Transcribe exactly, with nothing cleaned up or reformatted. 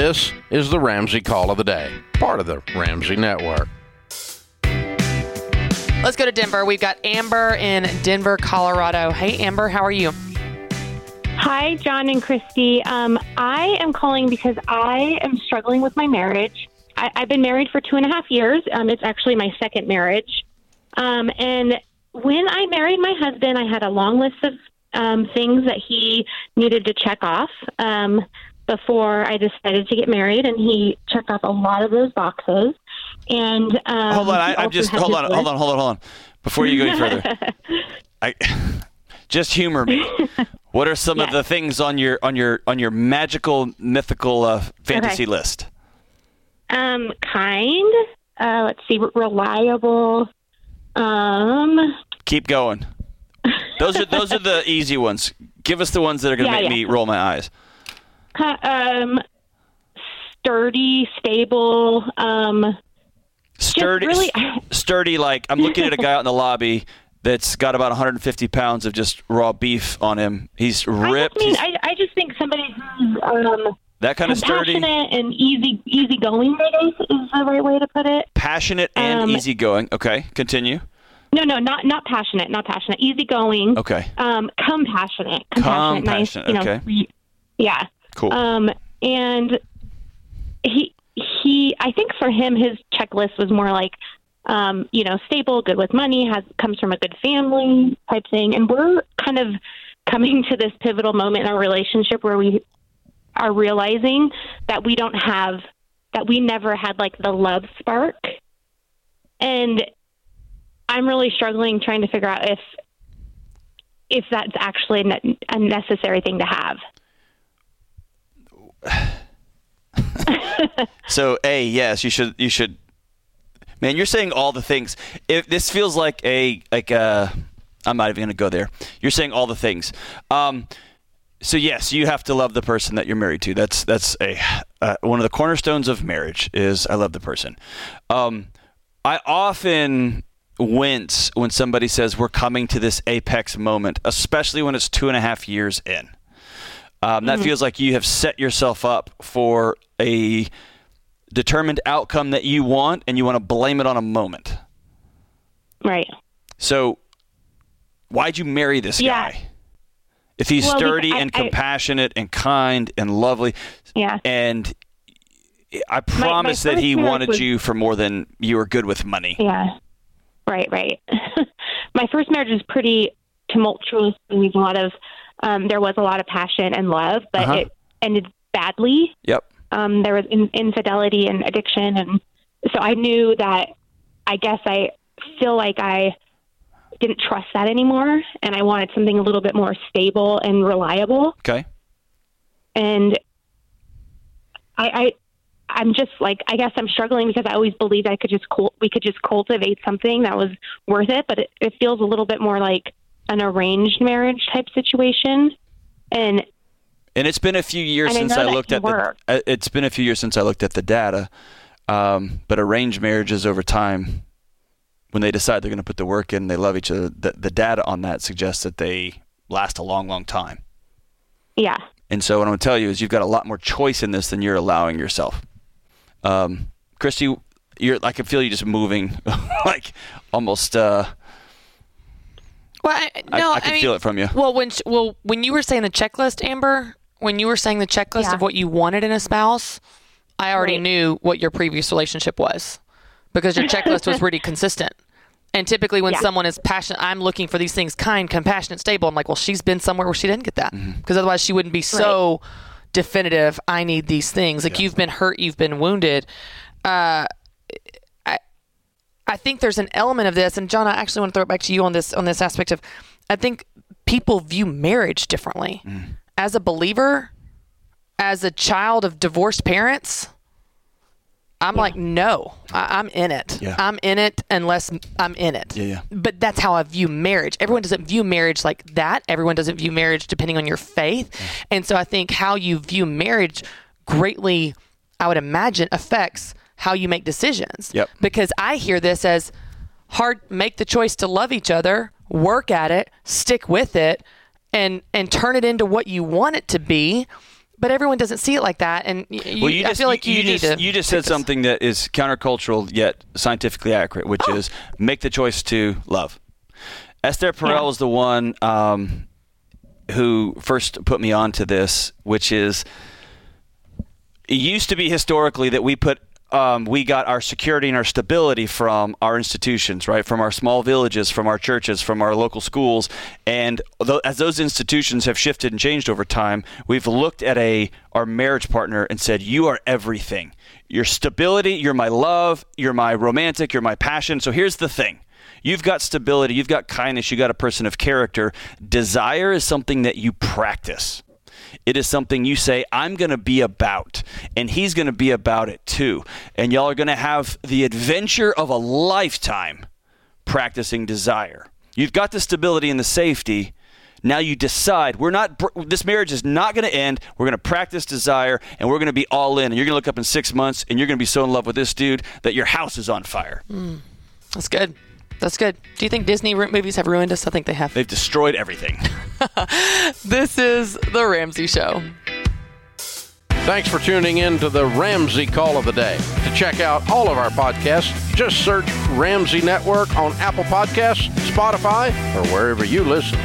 This is the Ramsey Call of the Day, part of the Ramsey Network. Let's go to Denver. We've got Amber in Denver, Colorado. Hey, Amber, how are you? Hi, John and Christy. Um, I am calling because I am struggling with my marriage. I, I've been married for two and a half years. Um, it's actually my second marriage. Um, and when I married my husband, I had a long list of um, things that he needed to check off um, before I decided to get married, and he checked off a lot of those boxes. And um, hold on, I, I'm just hold on, hold on, hold on, hold on. Before you go any further, I just humor me. What are some yeah. of the things on your on your on your magical mythical uh, fantasy okay. list? Um, kind. Uh, let's see, reliable. Um, keep going. Those are those are the easy ones. Give us the ones that are going to yeah, make yeah. me roll my eyes. Uh, um, sturdy, stable. Um. Sturdy, really... sturdy. Like I'm looking at a guy out in the lobby that's got about one hundred fifty pounds of just raw beef on him. He's ripped. I just, mean, I, I just think somebody who's um, that kind of sturdy, passionate and easy, easygoing. Maybe is the right way to put it. Passionate and um, easygoing. Okay, continue. No, no, not not passionate, not passionate. Easygoing. Okay. Um, compassionate, compassionate, compassionate. Nice, okay. You know, yeah. Cool. Um, and he. He, I think for him, his checklist was more like, um, you know, stable, good with money, has comes from a good family type thing. And we're kind of coming to this pivotal moment in our relationship where we are realizing that we don't have, that we never had like the love spark. And I'm really struggling trying to figure out if, if that's actually a necessary thing to have. So, A, yes, you should, you should, man, you're saying all the things. If this feels like a, like a, I'm not even going to go there. You're saying all the things. Um, so yes, you have to love the person that you're married to. That's, that's a, uh, one of the cornerstones of marriage is I love the person. Um, I often wince when somebody says we're coming to this apex moment, especially when it's two and a half years in. Um, that mm-hmm. feels like you have set yourself up for a determined outcome that you want, and you want to blame it on a moment. Right. So why'd you marry this yeah. guy? If he's well, sturdy I, and I, compassionate I, and kind and lovely. Yeah. And I promise my, my that he wanted was, you for more than you were good with money. Yeah. Right, right. My first marriage was pretty tumultuous. There was a lot of, um, there was a lot of passion and love, but uh-huh. it ended badly. Yep. Um, there was in, infidelity and addiction. And so I knew that, I guess I feel like I didn't trust that anymore. And I wanted something a little bit more stable and reliable. Okay. And I, I, I'm just like, I guess I'm struggling because I always believed I could just, cul- we could just cultivate something that was worth it. But it, it feels a little bit more like an arranged marriage type situation. And And it's been a few years since I looked at the, it's been a few years since I looked at the data, um, but arranged marriages over time, when they decide they're going to put the work in, they love each other. The, the data on that suggests that they last a long, long time. Yeah. And so what I'm going to tell you is you've got a lot more choice in this than you're allowing yourself. Um, Christy, you're, I can feel you just moving, like almost. Uh, well, I, no, I, I can I mean, feel it from you. Well, when well when you were saying the checklist, Amber. When you were saying the checklist yeah. of what you wanted in a spouse, I already right. knew what your previous relationship was because your checklist was pretty consistent. And typically when yeah. someone is passionate, I'm looking for these things, kind, compassionate, stable. I'm like, well, she's been somewhere where she didn't get that because mm-hmm. otherwise she wouldn't be so right. definitive. I need these things. Like yeah. you've been hurt, you've been wounded. Uh, I, I think there's an element of this. And John, I actually want to throw it back to you on this, on this aspect of, I think people view marriage differently. Mm. As a believer, as a child of divorced parents, I'm yeah. like, no, I- I'm in it. Yeah. I'm in it unless I'm in it. Yeah, yeah. But that's how I view marriage. Everyone doesn't view marriage like that. Everyone doesn't view marriage depending on your faith. Yeah. And so I think how you view marriage greatly, I would imagine, affects how you make decisions. Yep. Because I hear this as hard, make the choice to love each other, work at it, stick with it, and and turn it into what you want it to be, But everyone doesn't see it like that, and you, well, you I just, feel like you, you, you need just, to. You just said this. Something that is countercultural yet scientifically accurate, which oh. is make the choice to love. Esther Perel yeah. is the one um, who first put me onto this, which is it used to be historically that we put um, we got our security and our stability from our institutions, right? From our small villages, from our churches, from our local schools, and th- as those institutions have shifted and changed over time, we've looked at a our marriage partner and said, "You are everything. Your stability. You're my love. You're my romantic. You're my passion." So here's the thing. You've got stability, you've got kindness, you've got a person of character. Desire is something that you practice. It is something you say, I'm going to be about, and he's going to be about it too. And y'all are going to have the adventure of a lifetime practicing desire. You've got the stability and the safety. Now you decide, we're not. This marriage is not going to end. We're going to practice desire, and we're going to be all in. And you're going to look up in six months, and you're going to be so in love with this dude that your house is on fire. Mm, that's good. That's good. Do you think Disney movies have ruined us? I think they have. They've destroyed everything. This is The Ramsey Show. Thanks for tuning in to The Ramsey Call of the Day. To check out all of our podcasts, just search Ramsey Network on Apple Podcasts, Spotify, or wherever you listen.